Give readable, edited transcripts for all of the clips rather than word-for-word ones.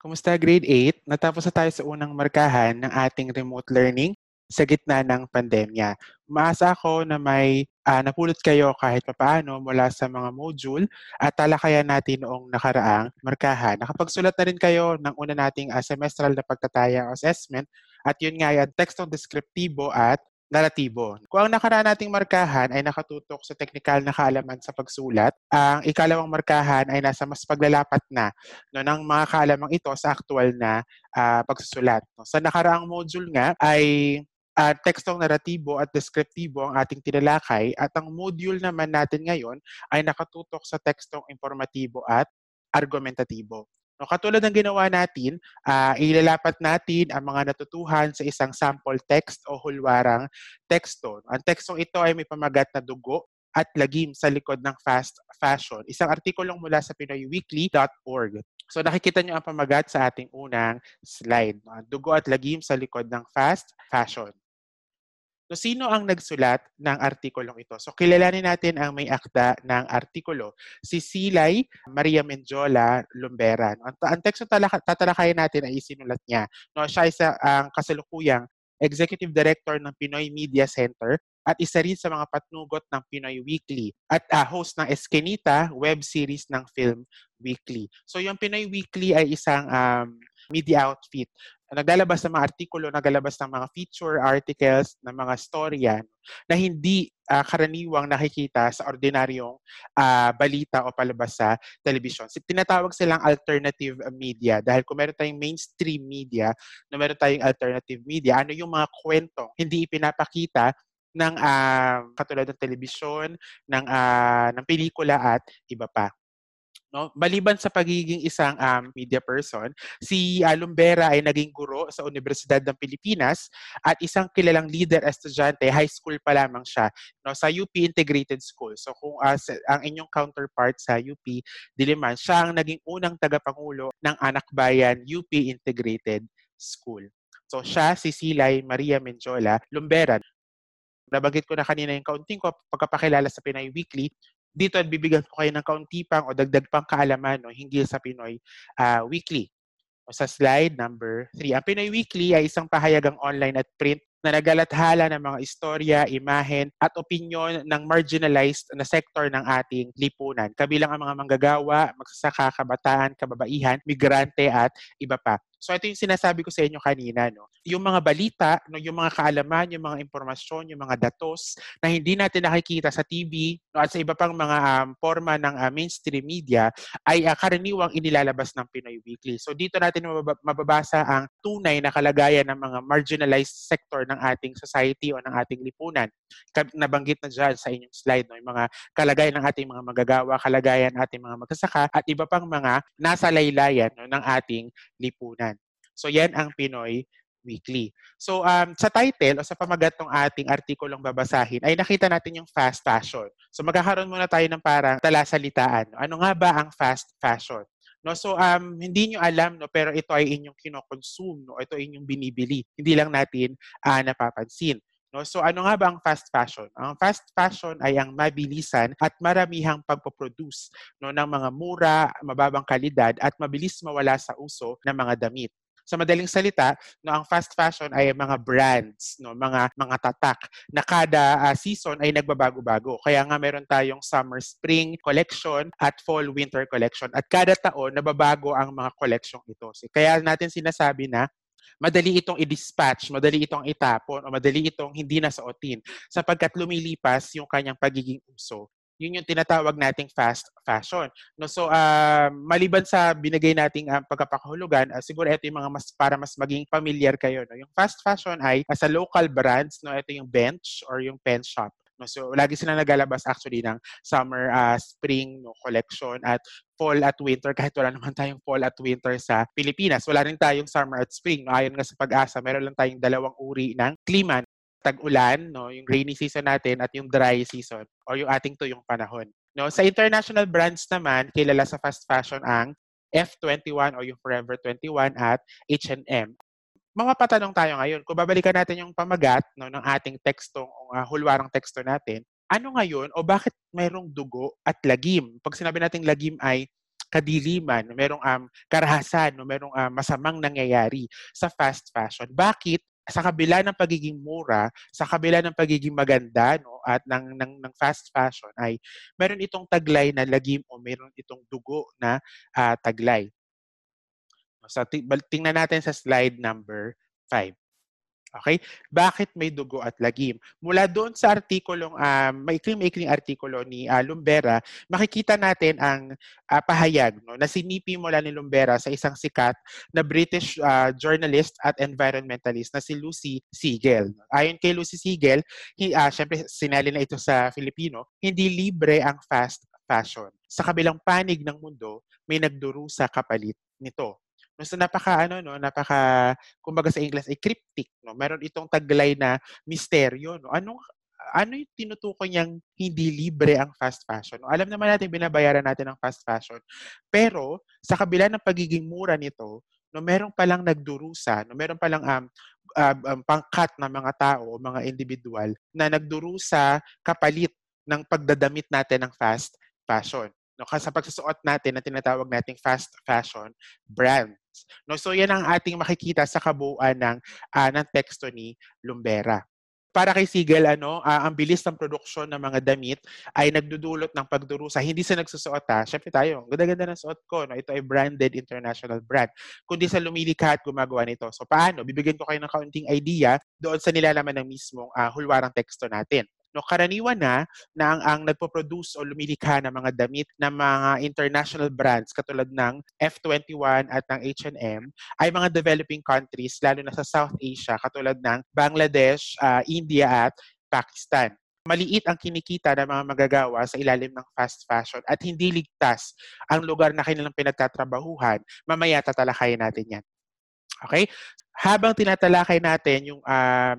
Kumusta grade 8? Natapos na tayo sa unang markahan ng ating remote learning sa gitna ng pandemya. Umaasa ako na may napulot kayo kahit papaano mula sa mga module at talakayan natin noong nakaraang markahan. Nakapagsulat na rin kayo ng una nating semestral na pagtatayang assessment at yun nga yung tekstong deskriptibo at naratibo. Kung ang nakaraan nating markahan ay nakatutok sa teknikal na kaalaman sa pagsulat, ang ikalawang markahan ay nasa mas paglalapat na ng mga kaalamang ito sa aktual na pagsusulat. Sa nakaraang module nga ay tekstong naratibo at deskriptibo ang ating tinalakay at ang module naman natin ngayon ay nakatutok sa tekstong informatibo at argumentatibo. No, katulad ng ginawa natin, ilalapat natin ang mga natutuhan sa isang sample text o hulwarang teksto. Ang tekstong ito ay may pamagat na Dugo at Lagim sa Likod ng Fast Fashion, isang artikulong mula sa pinoyweekly.org. So nakikita nyo ang pamagat sa ating unang slide, no? Dugo at Lagim sa Likod ng Fast Fashion. So, sino ang nagsulat ng artikulong ito? So, kilalanin natin ang may akda ng artikulo, si Silay Maria Menjola Lumbera. Ang tekst na tatalakayan natin ay isinulat niya. No, siya ay ang kasalukuyang Executive Director ng Pinoy Media Center at isa rin sa mga patnugot ng Pinoy Weekly at host ng Eskenita, web series ng Film Weekly. So, yung Pinoy Weekly ay isang media outfit. Naglalabas ng mga artikulo, naglalabas ng mga feature articles, ng mga storya na hindi karaniwang nakikita sa ordinaryong balita o palabas sa telebisyon. Tinatawag silang alternative media dahil kung meron tayong mainstream media, na meron tayong alternative media, ano yung mga kwento hindi ipinapakita ng katulad ng telebisyon, ng pelikula at iba pa. No, maliban sa pagiging isang media person, si Lumbera ay naging guro sa Universidad ng Pilipinas at isang kilalang leader estudyante, high school pa lamang siya, no, sa UP Integrated School. So kung ang inyong counterpart sa UP Diliman, siya ang naging unang tagapangulo ng Anakbayan UP Integrated School. So siya si Silay Maria Menjola Lumbera. Nabanggit ko na kanina yung kaunting ko pagkapakilala sa Pinoy Weekly. Dito at bibigyan ko kayo ng kaunti pang o dagdag pang kaalaman hinggil sa Pinoy Weekly. O sa slide number 3. Ang Pinoy Weekly ay isang pahayagang online at print na nagalathala ng mga istorya, imahen at opinyon ng marginalized na sektor ng ating lipunan. Kabilang ang mga manggagawa, magsasaka, kabataan, kababaihan, migrante at iba pa. So ito yung sinasabi ko sa inyo kanina, no. Yung mga balita, no, yung mga kaalaman, yung mga impormasyon, yung mga datos na hindi natin nakikita sa TV, no, at sa iba pang mga forma ng mainstream media ay karaniwang inilalabas ng Pinoy Weekly. So dito natin mababasa ang tunay na kalagayan ng mga marginalized sector ng ating society o ng ating lipunan. Nabanggit na dyan sa inyong slide, no, yung mga kalagayan ng ating mga magagawa, kalagayan ng ating mga magsasaka at iba pang mga nasa laylayan, no, ng ating lipunan. So yan ang Pinoy Weekly. So sa title o sa pamagat ng ating artikulong babasahin ay nakita natin yung fast fashion. So magkakaroon muna tayo ng parang talasalitaan. Ano nga ba ang fast fashion? No, so hindi nyo alam, no, pero ito ay inyong kinokonsume, no, ito ay inyong binibili. Hindi lang natin napapansin. No, so ano nga ba ang fast fashion? Ang fast fashion ay ang mabilisan at maramihang pagpoproduce, no, ng mga mura, mababang kalidad at mabilis mawala sa uso ng mga damit. Sa madaling salita, no, ang fast fashion ay mga brands, no, mga tatak na kada season ay nagbabago-bago. Kaya nga meron tayong summer spring collection at fall winter collection at kada taon nababago ang mga collection ito. Kaya natin sinasabi na madali itong i-dispatch, madali itong itapon, o madali itong hindi nasuotin sapagkat lumilipas yung kanyang pagiging uso. Yun yung tinatawag nating fast fashion. No, so maliban sa binigay nating pagkapakahulugan, siguro ito yung mga mas para mas maging familiar kayo, no. Yung fast fashion ay sa local brands, no, ito yung Bench or yung Pen Shop. No, so lagi silang naglalabas actually ng summer, spring, no, collection at fall at winter kahit wala naman tayong fall at winter sa Pilipinas. Wala rin tayong summer at spring, no. Ayon nga sa pag-asa, meron lang tayong dalawang uri ng klima, tag-ulan, no, yung rainy season natin at yung dry season or yung ating tuyong panahon. No, sa international brands naman, kilala sa fast fashion ang F21 o yung Forever 21 at H&M. mapapatanong tayo ngayon, kung babalikan natin yung pamagat no, ng ating tekstong, hulwarang teksto natin, ano ngayon o bakit mayroong dugo at lagim? Pag sinabi natin lagim ay kadiliman, no, mayroong karahasan, no, mayroong masamang nangyayari sa fast fashion. Bakit sa kabila ng pagiging mura, sa kabila ng pagiging maganda no, at ng fast fashion ay meron itong taglay na lagim o meron itong dugo na taglay? So, tingnan natin sa slide number 5. Okay? Bakit may dugo at lagim? Mula doon sa artikulong, maikling-maikling artikulo ni Lumbera, makikita natin ang pahayag no, na sinipi mula ni Lumbera sa isang sikat na British journalist at environmentalist na si Lucy Siegel. Ayon kay Lucy Siegel, syempre sinali na ito sa Filipino, hindi libre ang fast fashion. Sa kabilang panig ng mundo, may nagdurusa kapalit nito. So, napaka kumbaga sa English ay cryptic, no? Meron itong taglay na misteryo, no? Ano yung tinutukoy niyang hindi libre ang fast fashion? No? Alam naman natin, binabayaran natin ang fast fashion. Pero, sa kabila ng pagiging mura nito, no, meron palang nagdurusa, no? Meron palang pangkat ng mga tao o mga individual na nagdurusa kapalit ng pagdadamit natin ng fast fashion. No, kasi sa pagsusuot natin na tinatawag nating fast fashion brands. No, so yan ang ating makikita sa kabuuan ng teksto ni Lumbera. Para kay Siegel, ang bilis ng produksyon ng mga damit ay nagdudulot ng pagdurusa. Hindi sa nagsusuot, syempre tayo, ganda-ganda ng suot ko. No? Ito ay branded international brand. Kundi sa lumilikha at gumagawa nito. So paano? Bibigyan ko kayo ng kaunting idea doon sa nilalaman ng mismong hulwarang teksto natin. No, karaniwan na ang nagpo-produce o lumilikha ng mga damit ng mga international brands katulad ng F21 at ng H&M ay mga developing countries lalo na sa South Asia katulad ng Bangladesh, India at Pakistan. Maliit ang kinikita ng mga magagawa sa ilalim ng fast fashion at hindi ligtas ang lugar na kanilang pinagtatrabahuhan. Mamaya tatalakayin natin yan. Okay? Habang tinatalakay natin yung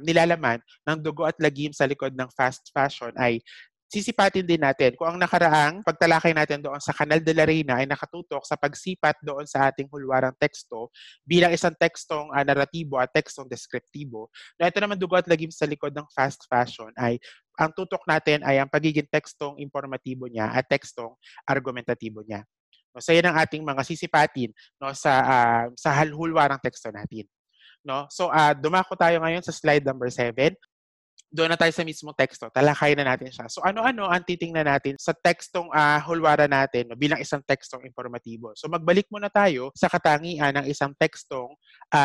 nilalaman ng dugo at lagim sa likod ng fast fashion ay sisipatin din natin kung ang nakaraang pagtalakay natin doon sa Canal de la Reina ay nakatutok sa pagsipat doon sa ating hulwarang teksto bilang isang tekstong naratibo at tekstong deskriptibo. Na ito naman dugo at lagim sa likod ng fast fashion ay ang tutok natin ay ang pagiging tekstong informatibo niya at tekstong argumentatibo niya. No, so yan ang ating mga sisipatin no, sa hulwarang teksto natin. No? So dumako tayo ngayon sa slide number 7. Doon na tayo sa mismong teksto. Talakay na natin siya. So ano-ano ang titingnan natin sa tekstong hulwara natin no, bilang isang tekstong informatibo. So magbalik muna tayo sa katangian ng isang tekstong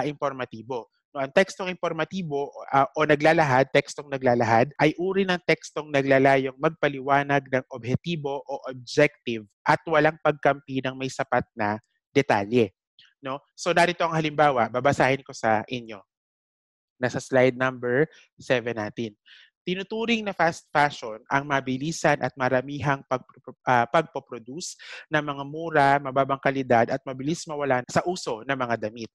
informatibo. No, ang tekstong informatibo o naglalahad, tekstong naglalahad, ay uri ng tekstong naglalayong magpaliwanag ng objektibo o objective at walang pagkampi ng may sapat na detalye. No? So narito ang halimbawa, babasahin ko sa inyo. Nasa slide number 7 natin. Tinuturing na fast fashion ang mabilisan at maramihang pagpoproduce ng mga mura, mababang kalidad at mabilis mawalan sa uso ng mga damit.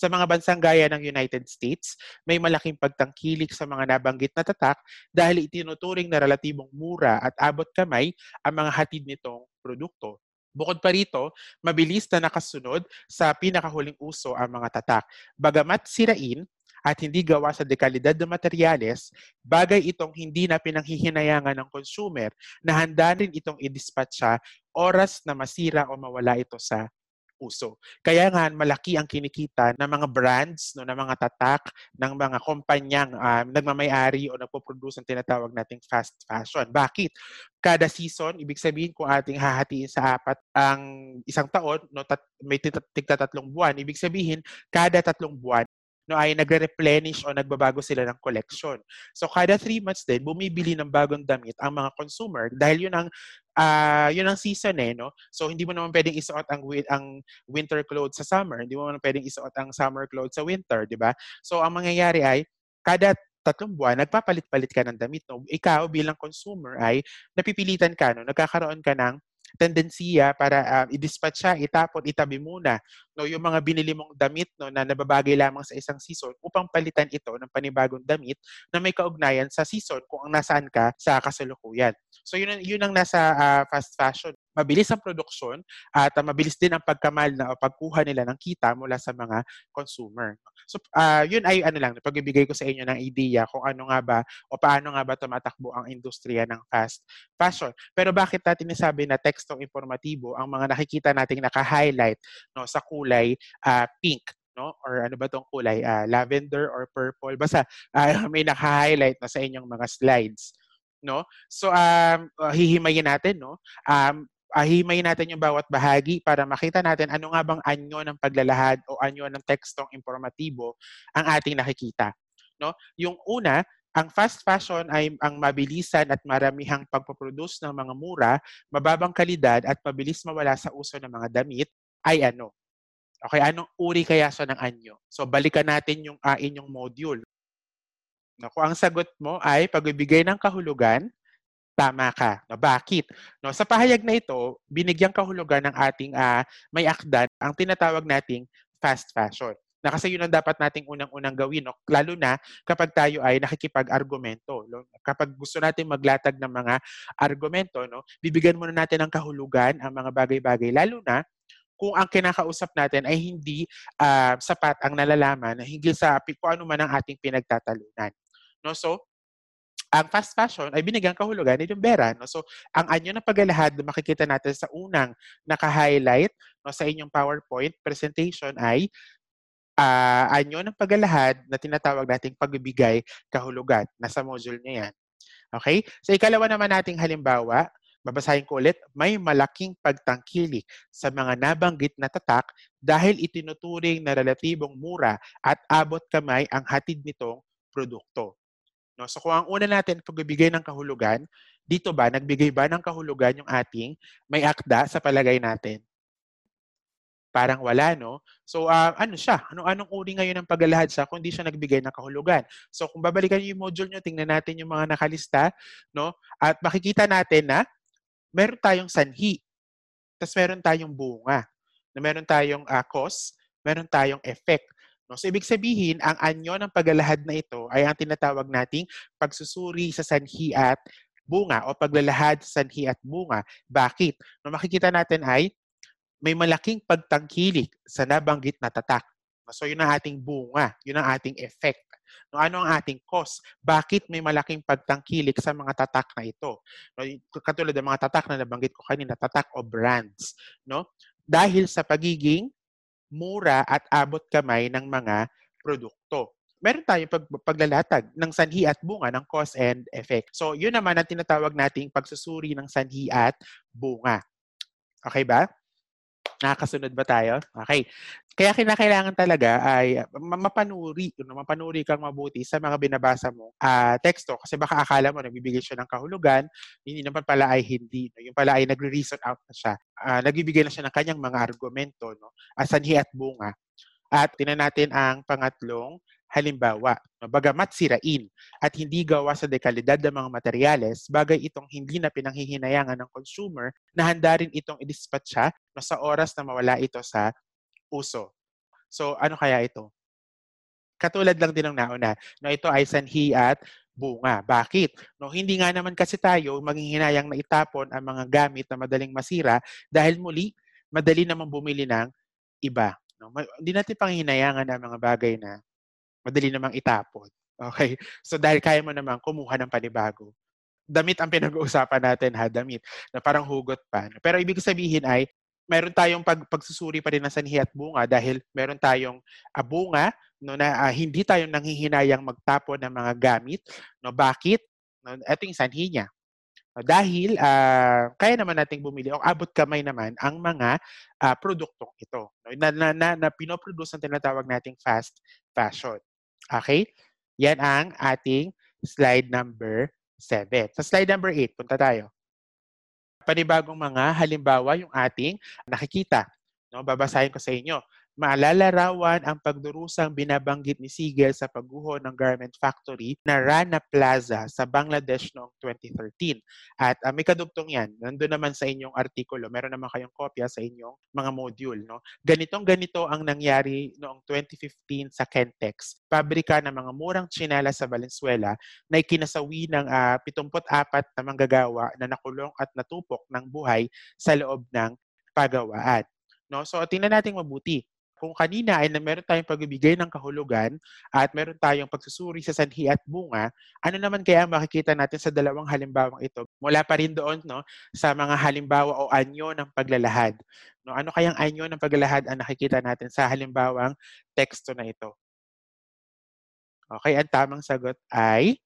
Sa mga bansang gaya ng United States, may malaking pagtangkilik sa mga nabanggit na tatak dahil itinuturing na relatibong mura at abot kamay ang mga hatid nitong produkto. Bukod pa rito, mabilis na nakasunod sa pinakahuling uso ang mga tatak. Bagamat sirain at hindi gawa sa dekalidad ng materyales, bagay itong hindi na pinanghihinayangan ng consumer na handa rin itong idispatsa oras na masira o mawala ito sa uso. Kaya nga, malaki ang kinikita ng mga brands, no, ng mga tatak, ng mga kumpanyang nagmamayari o nagpo-produce ang tinatawag nating fast fashion. Bakit? Kada season, ibig sabihin kung ating hahatiin sa 4 ang isang taon, no, may tigtatatlong buwan, ibig sabihin kada 3 buwan no, ay nagre-replenish o nagbabago sila ng collection. So kada 3 months din, bumibili ng bagong damit ang mga consumer dahil yun ang season eh, no? So hindi mo naman pwedeng isuot ang winter clothes sa summer, hindi mo naman pwedeng isuot ang summer clothes sa winter, di ba? So ang mangyayari ay kada 3 buwan, nagpapalit-palit ka ng damit. No? Ikaw bilang consumer ay napipilitan ka, no? Nagkakaroon ka ng tendensiya para i-dispatch siya, itapon, itabi muna no, yung mga binili mong damit no, na nababagay lamang sa isang season upang palitan ito ng panibagong damit na may kaugnayan sa season kung nasaan ka sa kasalukuyan. So yun ang nasa fast fashion. mabilis ang produksyon at mabilis din ang pagkamal na pagkuha nila ng kita mula sa mga consumer. So, yun ay ano lang, pagbibigay ko sa inyo ng idea kung ano nga ba o paano nga ba tumatakbo ang industriya ng fast fashion. Pero bakit natin nasabi na tekstong informatibo ang mga nakikita nating naka-highlight, no, sa kulay pink, no? Or ano ba tong kulay? Lavender or purple? Basta may naka-highlight na sa inyong mga slides, no? So hihimayin natin, no? Himayin natin yung bawat bahagi para makita natin ano nga bang anyo ng paglalahad o anyo ng tekstong informatibo ang ating nakikita, no? Yung una, ang fast fashion ay ang mabilisan at maramihang pagpoproduce ng mga mura, mababang kalidad at mabilis mawala sa uso ng mga damit ay ano? Okay, anong uri kaya siya ng anyo? So balikan natin yung inyong module. Kung ang sagot mo ay pagbibigay ng kahulugan, tama ka. No, bakit? No, sa pahayag na ito, binigyang kahulugan ng ating may akda ang tinatawag nating fast fashion. Na kasi yun ang dapat nating unang-unang gawin, no? Lalo na kapag tayo ay nakikipag-argumento. No? Kapag gusto natin maglatag ng mga argumento, no? Bibigyan muna natin ng kahulugan ang mga bagay-bagay. Lalo na kung ang kinakausap natin ay hindi sapat ang nalalaman hinggil sa kung ano man ang ating pinagtatalunan. No? So, ang fast fashion ay binigyang kahulugan ni Lumbera, no? So, ang anyo ng paglalahad na makikita natin sa unang naka-highlight, no, sa inyong PowerPoint presentation ay anyo ng paglalahad na tinatawag nating pagbibigay kahulugan. Nasa module niya yan. Okay? So, ikalawa naman nating halimbawa, babasahin ko ulit, may malaking pagtangkilik sa mga nabanggit na tatak dahil itinuturing na relatibong mura at abot kamay ang hatid nitong produkto. No, so kung ang una natin pagbibigay ng kahulugan, dito ba, nagbigay ba ng kahulugan yung ating may akda sa palagay natin? Parang wala, no? So ano siya? Anong uri ngayon ng paglalahad siya kung hindi siya nagbigay ng kahulugan? So kung babalikan niyo yung module niyo, tingnan natin yung mga nakalista, no? At makikita natin na meron tayong sanhi, tapos meron tayong bunga, na meron tayong cause, meron tayong effect. No? So, ibig sabihin, ang anyo ng paglalahad na ito ay ang tinatawag nating pagsusuri sa sanhi at bunga o paglalahad sa sanhi at bunga. Bakit? No, makikita natin ay may malaking pagtangkilik sa nabanggit na tatak. So, yun ang ating bunga. Yun ang ating effect. No, ano ang ating cause? Bakit may malaking pagtangkilik sa mga tatak na ito? No, katulad ng mga tatak na nabanggit ko kanina, tatak o brands. No? Dahil sa pagiging mura at abot kamay ng mga produkto. Meron tayong paglalatag ng sanhi at bunga ng cause and effect. So, yun naman ang tinatawag nating pagsusuri ng sanhi at bunga. Okay ba? Nakakasunod ba tayo? Okay. Kaya kinakailangan talaga ay mapanuri kang mabuti sa mga binabasa mong teksto. Kasi baka akala mo nagbibigay siya ng kahulugan, hindi naman pala ay hindi. No? Yung pala ay nagre-reason out na siya. Nagbibigay na siya ng kanyang mga argumento, no? Sanhi at bunga. At tingnan natin ang pangatlong halimbawa. No? Bagamat sirain at hindi gawa sa dekalidad ng mga materyales, bagay itong hindi na pinanghihinayangan ng consumer na handa rin itong idispatcha, no, sa oras na mawala ito sa uso. So, ano kaya ito? Katulad lang din ng nauna. No, ito ay sanhi at bunga. Bakit? No, hindi nga naman kasi tayo manghihinayang na itapon ang mga gamit na madaling masira dahil muli, madali namang bumili ng iba. No, hindi natin panghihinayangan ang mga bagay na madali namang itapon. Okay? So, dahil kaya mo namang kumuha ng panibago. Damit ang pinag-uusapan natin, ha? Damit. Na parang hugot pa. Pero ibig sabihin ay, meron tayong pagsusuri pa rin ng sanhi at bunga dahil meron tayong bunga, no, na hindi tayo nanghihinayang magtapon ng mga gamit. No, bakit? No, ito yung sanhi niya. No, dahil kaya naman nating bumili o abot kamay naman ang mga produktong ito, no, na pinoproduce ang tinatawag nating fast fashion. Okay? Yan ang ating slide number 7. Sa slide number 8, punta tayo. Panibagong mga halimbawa yung ating nakikita. No, babasahin ko sa inyo. malalarawan ang pagdurusang binabanggit ni Siegel sa pagguho ng garment factory na Rana Plaza sa Bangladesh noong 2013. At may kadugtong yan. Nandun naman sa inyong artikulo. Meron naman kayong kopya sa inyong mga module. No? Ganitong-ganito ang nangyari noong 2015 sa Kentex, pabrika ng mga murang tsinela sa Valenzuela na ikinasawi ng 74 na manggagawa na nakulong at natupok ng buhay sa loob ng pagawaan. No? So, tingnan natin mabuti. Kung kanina ay meron tayong pagbibigay ng kahulugan at meron tayong pagsusuri sa sanhi at bunga, ano naman kaya makikita natin sa dalawang halimbawang ito? Mula pa rin doon, no, sa mga halimbawa o anyo ng paglalahad. No, ano kayang anyo ng paglalahad ang nakikita natin sa halimbawang teksto na ito? Okay, ang tamang sagot ay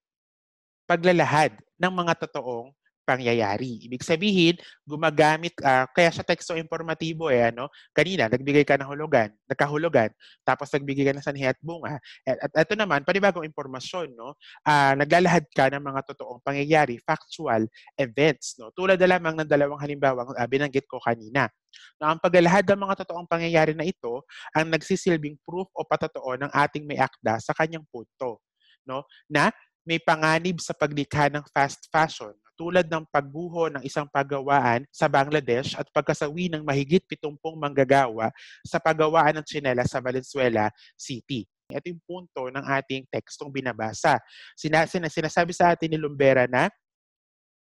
paglalahad ng mga totoong pangyayari. Ibig sabihin, gumagamit, kaya sa teksto informatibo, ano? Kanina, nagbigay ka ng hulugan, nakahulugan, tapos nagbigay ka ng sanhi at bunga. At ito naman, panibagong impormasyon, no? Naglalahad ka ng mga totoong pangyayari, factual events, no? Tulad na lamang ng dalawang halimbawa binanggit ko kanina. No, ang paglalahad ng mga totoong pangyayari na ito ang nagsisilbing proof o patotoo ng ating may akda sa kanyang punto, no? Na may panganib sa paglikha ng fast fashion, tulad ng pagguho ng isang pagawaan sa Bangladesh at pagkasawi ng mahigit 70 manggagawa sa pagawaan ng tsinela sa Valenzuela City. Ito yung punto ng ating tekstong binabasa. Sinasabi sa atin ni Lumbera na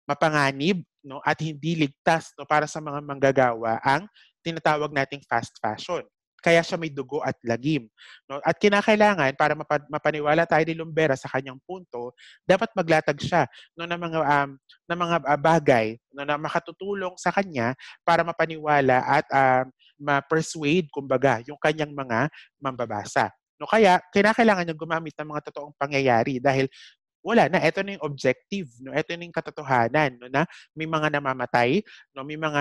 mapanganib, no, at hindi ligtas, no, para sa mga manggagawa ang tinatawag nating fast fashion. Kaya siya may dugo at lagim. No? At kinakailangan, para mapaniwala tayo ni Lumbera sa kanyang punto, dapat maglatag siya, no, ng mga bagay, no, na makatutulong sa kanya para mapaniwala at ma-persuade, kumbaga, yung kanyang mga mambabasa. No? Kaya kinakailangan niyang gumamit ng mga totoong pangyayari dahil wala na, ito na yung objective, no, ito na yung katotohanan, no, na may mga namamatay, no, may mga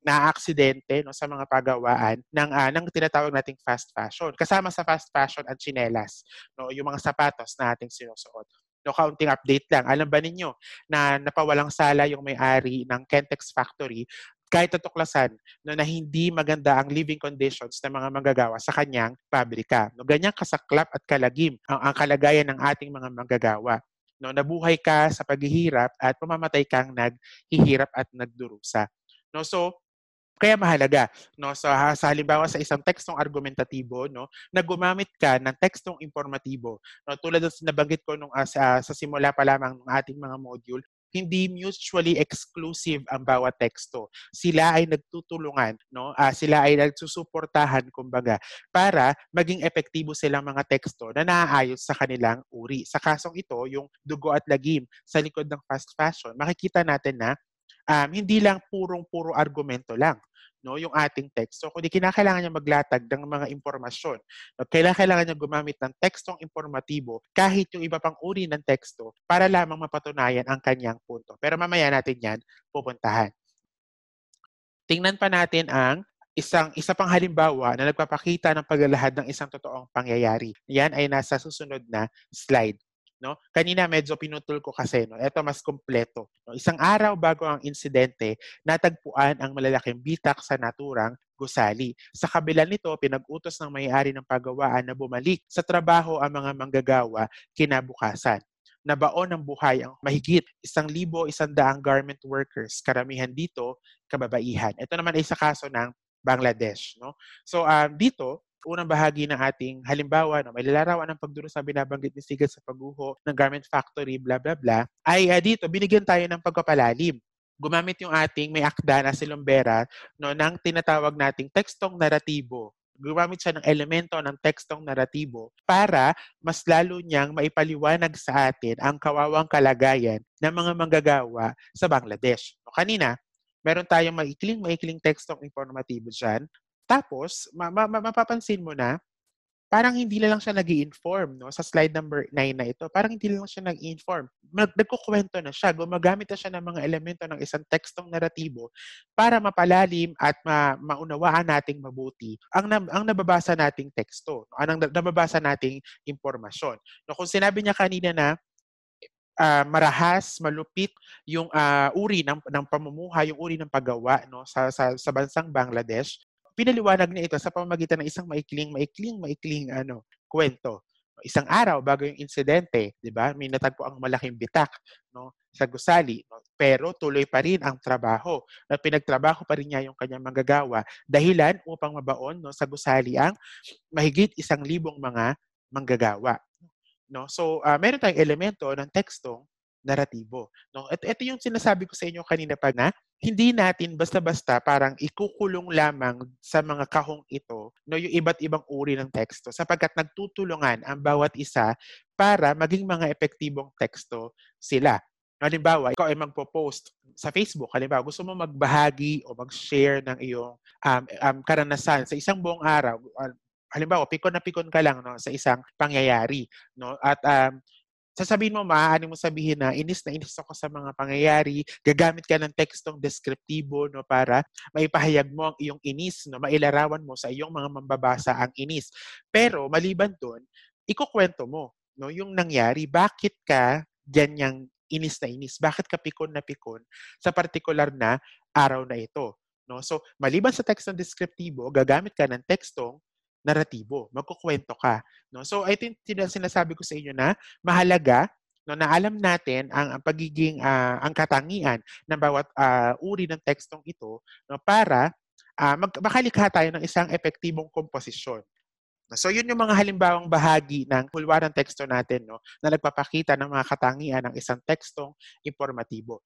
naaaksidente, no, sa mga pagawaan ng tinatawag nating fast fashion. Kasama sa fast fashion ang tsinelas, no, yung mga sapatos na ating sinusuot. No, kaunting update lang. Alam ba ninyo na napawalang sala yung may-ari ng Kentex Factory kahit natuklasan, no, na hindi maganda ang living conditions ng mga manggagawa sa kanyang pabrika. No, ganyang kasaklap at kalagim ang kalagayan ng ating mga manggagawa. No, nabuhay ka sa paghihirap at mamamatay kang naghihirap at nagdurusa. No, so kaya mahalaga, no, sa halimbawa sa isang tekstong argumentatibo, no, na gumamit ka ng tekstong informatibo, no, tulad ng nabanggit ko nung sa simula pa lamang ng ating mga module. Hindi mutually exclusive ang bawat teksto. Sila ay nagtutulungan, no? Sila ay nagsusuportahan, kumbaga, para maging epektibo silang mga teksto na naaayon sa kanilang uri. Sa kasong ito, yung Dugo at Lagim sa Likod ng Fast Fashion, makikita natin na hindi lang purong-puro argumento lang, no, yung ating teksto, kundi kinakailangan niya maglatag ng mga impormasyon. No, kailangan niya gumamit ng tekstong informatibo kahit yung iba pang uri ng teksto para lamang mapatunayan ang kanyang punto. Pero mamaya natin yan pupuntahan. Tingnan pa natin ang isa pang halimbawa na nagpapakita ng paglalahad ng isang totoong pangyayari. Yan ay nasa susunod na slide. No? Kanina medyo pinutol ko kasi, no? Ito mas kompleto. No? Isang araw bago ang insidente, natagpuan ang malalaking bitak sa naturang gusali. Sa kabila nito, pinag-utos ng may-ari ng pagawaan na bumalik sa trabaho ang mga manggagawa kinabukasan. Nabaon ng buhay ang mahigit 1,100 garment workers, karamihan dito kababaihan. Ito naman ay sa kaso ng Bangladesh. No? So dito, unang bahagi ng ating halimbawa, no, may lalarawan ng pagdurusa binabanggit ni Siegel sa pagguho ng garment factory, bla bla bla, ay dito binigyan tayo ng pagpapalalim. Gumamit yung ating may akda na si Lumbera, no, ng tinatawag nating tekstong naratibo. Gumamit siya ng elemento ng tekstong naratibo para mas lalo niyang maipaliwanag sa atin ang kawawang kalagayan ng mga manggagawa sa Bangladesh. No, kanina, meron tayong maikling tekstong informatibo dyan. Tapos, mapapansin mo na parang hindi lang siya nag-i-inform, no? Sa slide number 9 na ito, parang hindi lang siya nag-i-inform. Nagkukwento na siya, gumagamit na siya ng mga elemento ng isang tekstong naratibo para mapalalim at maunawaan nating mabuti ang nababasa nating teksto, no? Ang nababasa nating impormasyon. No, kung sinabi niya kanina na marahas, malupit yung uri ng pamumuhay, yung uri ng paggawa, no, sa bansang Bangladesh, Pinaliwanag niya ito sa pamamagitan ng isang maikling kwento. Isang araw bago yung insidente, 'di ba? May natagpo ang malaking bitak, no, sa gusali, no? Pero tuloy pa rin ang trabaho. Pinagtrabaho pa rin niya yung kanyang manggagawa dahilan upang mabaon, no, sa gusali ang mahigit 1,000 mga manggagawa. No? So, meron tayong elemento ng tekstong naratibo. No? Ito yung sinasabi ko sa inyo kanina pa na hindi natin basta-basta parang ikukulong lamang sa mga kahong ito, no, yung iba't ibang uri ng teksto sapagkat nagtutulungan ang bawat isa para maging mga epektibong teksto sila. Halimbawa, ikaw ay magpo-post sa Facebook. Halimbawa, gusto mo magbahagi o mag-share ng iyong karanasan sa isang buong araw. Halimbawa, pikon na pikon ka lang, no, sa isang pangyayari. No? At sasabihin mo, maaari mo sabihin na inis ako sa mga pangyayari, gagamit ka ng tekstong deskriptibo, no, para maipahayag mo ang iyong inis, no, mailarawan mo sa iyong mga mambabasa ang inis. Pero maliban doon, ikukwento mo, no, yung nangyari, bakit ka ganyang inis na inis, bakit ka pikon na pikon sa partikular na araw na ito. No? So maliban sa tekstong deskriptibo, gagamit ka ng tekstong naratibo, magkukwento ka, no? So I think sinasabi ko sa inyo na mahalaga, no, na alam natin ang pagiging ang katangian ng bawat uri ng tekstong ito, no, para makalikha tayo ng isang epektibong komposisyon. So yun yung mga halimbawang bahagi ng hulwarang teksto natin, no, na nagpapakita ng mga katangian ng isang tekstong impormatibo.